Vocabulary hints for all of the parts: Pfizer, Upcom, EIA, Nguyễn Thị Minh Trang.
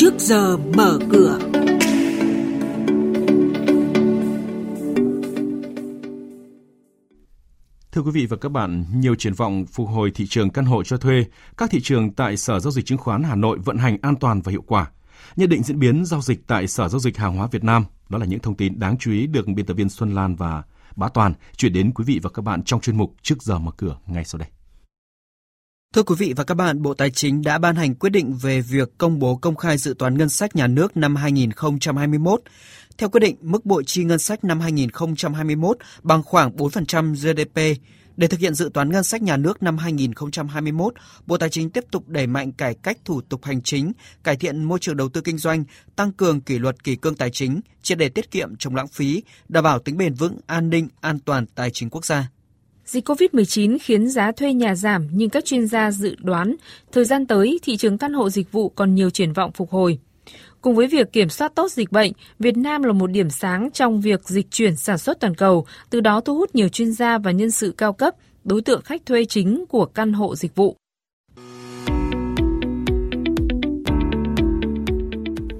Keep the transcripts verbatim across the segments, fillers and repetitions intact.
Trước giờ mở cửa. Thưa quý vị và các bạn, nhiều triển vọng phục hồi thị trường căn hộ cho thuê, các thị trường tại Sở Giao dịch Chứng khoán Hà Nội vận hành an toàn và hiệu quả. Nhận định diễn biến giao dịch tại Sở Giao dịch Hàng hóa Việt Nam, đó là những thông tin đáng chú ý được biên tập viên Xuân Lan và Bá Toàn chuyển đến quý vị và các bạn trong chuyên mục Trước giờ mở cửa ngay sau đây. Thưa quý vị và các bạn, Bộ Tài chính đã ban hành quyết định về việc công bố công khai dự toán ngân sách nhà nước năm hai nghìn không trăm hai mươi mốt. Theo quyết định, mức bộ chi ngân sách năm hai nghìn không trăm hai mươi mốt bằng khoảng bốn phần trăm giê đê pê. Để thực hiện dự toán ngân sách nhà nước năm hai nghìn không trăm hai mươi mốt, Bộ Tài chính tiếp tục đẩy mạnh cải cách thủ tục hành chính, cải thiện môi trường đầu tư kinh doanh, tăng cường kỷ luật kỷ cương tài chính, triệt để tiết kiệm chống lãng phí, đảm bảo tính bền vững, an ninh, an toàn tài chính quốc gia. Dịch covid mười chín khiến giá thuê nhà giảm, nhưng các chuyên gia dự đoán thời gian tới thị trường căn hộ dịch vụ còn nhiều triển vọng phục hồi. Cùng với việc kiểm soát tốt dịch bệnh, Việt Nam là một điểm sáng trong việc dịch chuyển sản xuất toàn cầu, từ đó thu hút nhiều chuyên gia và nhân sự cao cấp, đối tượng khách thuê chính của căn hộ dịch vụ.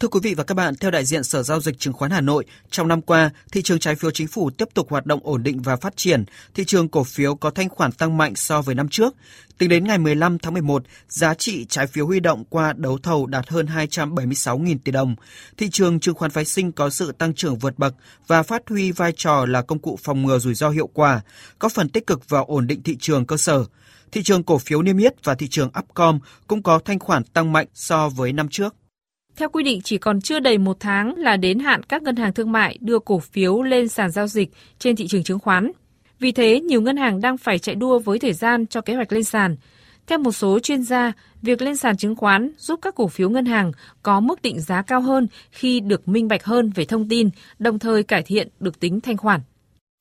Thưa quý vị và các bạn, theo đại diện Sở Giao dịch Chứng khoán Hà Nội, trong năm qua, thị trường trái phiếu chính phủ tiếp tục hoạt động ổn định và phát triển, thị trường cổ phiếu có thanh khoản tăng mạnh so với năm trước. Tính đến ngày mười lăm tháng mười một, giá trị trái phiếu huy động qua đấu thầu đạt hơn hai trăm bảy mươi sáu nghìn tỷ đồng. Thị trường chứng khoán phái sinh có sự tăng trưởng vượt bậc và phát huy vai trò là công cụ phòng ngừa rủi ro hiệu quả, góp phần tích cực vào ổn định thị trường cơ sở. Thị trường cổ phiếu niêm yết và thị trường Upcom cũng có thanh khoản tăng mạnh so với năm trước. Theo quy định, chỉ còn chưa đầy một tháng là đến hạn các ngân hàng thương mại đưa cổ phiếu lên sàn giao dịch trên thị trường chứng khoán. Vì thế, nhiều ngân hàng đang phải chạy đua với thời gian cho kế hoạch lên sàn. Theo một số chuyên gia, việc lên sàn chứng khoán giúp các cổ phiếu ngân hàng có mức định giá cao hơn khi được minh bạch hơn về thông tin, đồng thời cải thiện được tính thanh khoản.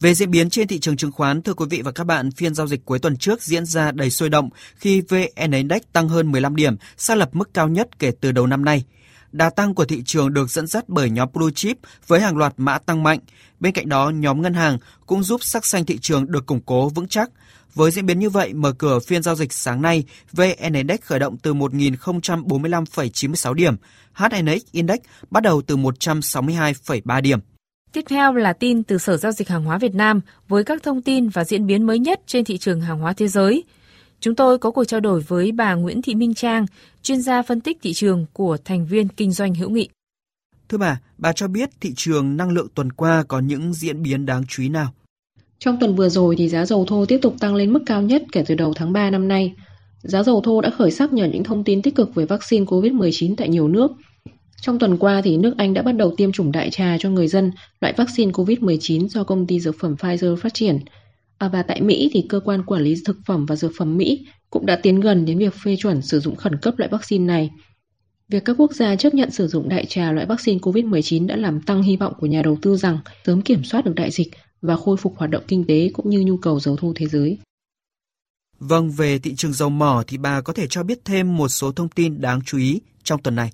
Về diễn biến trên thị trường chứng khoán, thưa quý vị và các bạn, phiên giao dịch cuối tuần trước diễn ra đầy sôi động khi vê en-Index tăng hơn mười lăm điểm, xác lập mức cao nhất kể từ đầu năm nay. Đà tăng của thị trường được dẫn dắt bởi nhóm blue chip với hàng loạt mã tăng mạnh. Bên cạnh đó, nhóm ngân hàng cũng giúp sắc xanh thị trường được củng cố vững chắc. Với diễn biến như vậy, mở cửa phiên giao dịch sáng nay, vê en-Index khởi động từ một nghìn không trăm bốn mươi lăm phẩy chín mươi sáu điểm, hát en ích Index bắt đầu từ một trăm sáu mươi hai phẩy ba điểm. Tiếp theo là tin từ Sở Giao dịch Hàng hóa Việt Nam với các thông tin và diễn biến mới nhất trên thị trường hàng hóa thế giới. Chúng tôi có cuộc trao đổi với bà Nguyễn Thị Minh Trang, chuyên gia phân tích thị trường của thành viên kinh doanh hữu nghị. Thưa bà, bà cho biết thị trường năng lượng tuần qua có những diễn biến đáng chú ý nào? Trong tuần vừa rồi thì giá dầu thô tiếp tục tăng lên mức cao nhất kể từ đầu tháng ba năm nay. Giá dầu thô đã khởi sắc nhờ những thông tin tích cực về vaccine covid mười chín tại nhiều nước. Trong tuần qua thì nước Anh đã bắt đầu tiêm chủng đại trà cho người dân loại vaccine covid mười chín do công ty dược phẩm Pfizer phát triển. Và tại Mỹ thì cơ quan quản lý thực phẩm và dược phẩm Mỹ cũng đã tiến gần đến việc phê chuẩn sử dụng khẩn cấp loại vaccine này. Việc các quốc gia chấp nhận sử dụng đại trà loại vaccine covid mười chín đã làm tăng hy vọng của nhà đầu tư rằng sớm kiểm soát được đại dịch và khôi phục hoạt động kinh tế cũng như nhu cầu dầu thô thế giới. Vâng, về thị trường dầu mỏ thì bà có thể cho biết thêm một số thông tin đáng chú ý trong tuần này.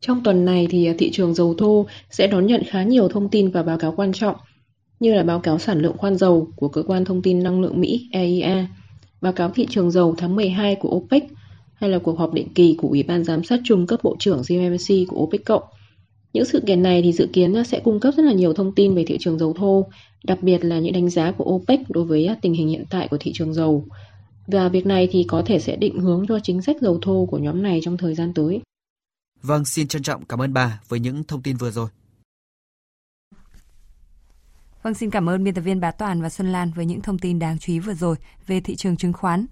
Trong tuần này thì thị trường dầu thô sẽ đón nhận khá nhiều thông tin và báo cáo quan trọng, như là báo cáo sản lượng khoan dầu của Cơ quan Thông tin Năng lượng Mỹ E I A, báo cáo thị trường dầu tháng mười hai của OPEC hay là cuộc họp định kỳ của Ủy ban Giám sát chung cấp Bộ trưởng giê em em xê của OPEC cộng. Những sự kiện này thì dự kiến sẽ cung cấp rất là nhiều thông tin về thị trường dầu thô, đặc biệt là những đánh giá của OPEC đối với tình hình hiện tại của thị trường dầu. Và việc này thì có thể sẽ định hướng cho chính sách dầu thô của nhóm này trong thời gian tới. Vâng, xin trân trọng cảm ơn bà với những thông tin vừa rồi. Vâng, xin cảm ơn biên tập viên Bá Toàn và Xuân Lan với những thông tin đáng chú ý vừa rồi về thị trường chứng khoán.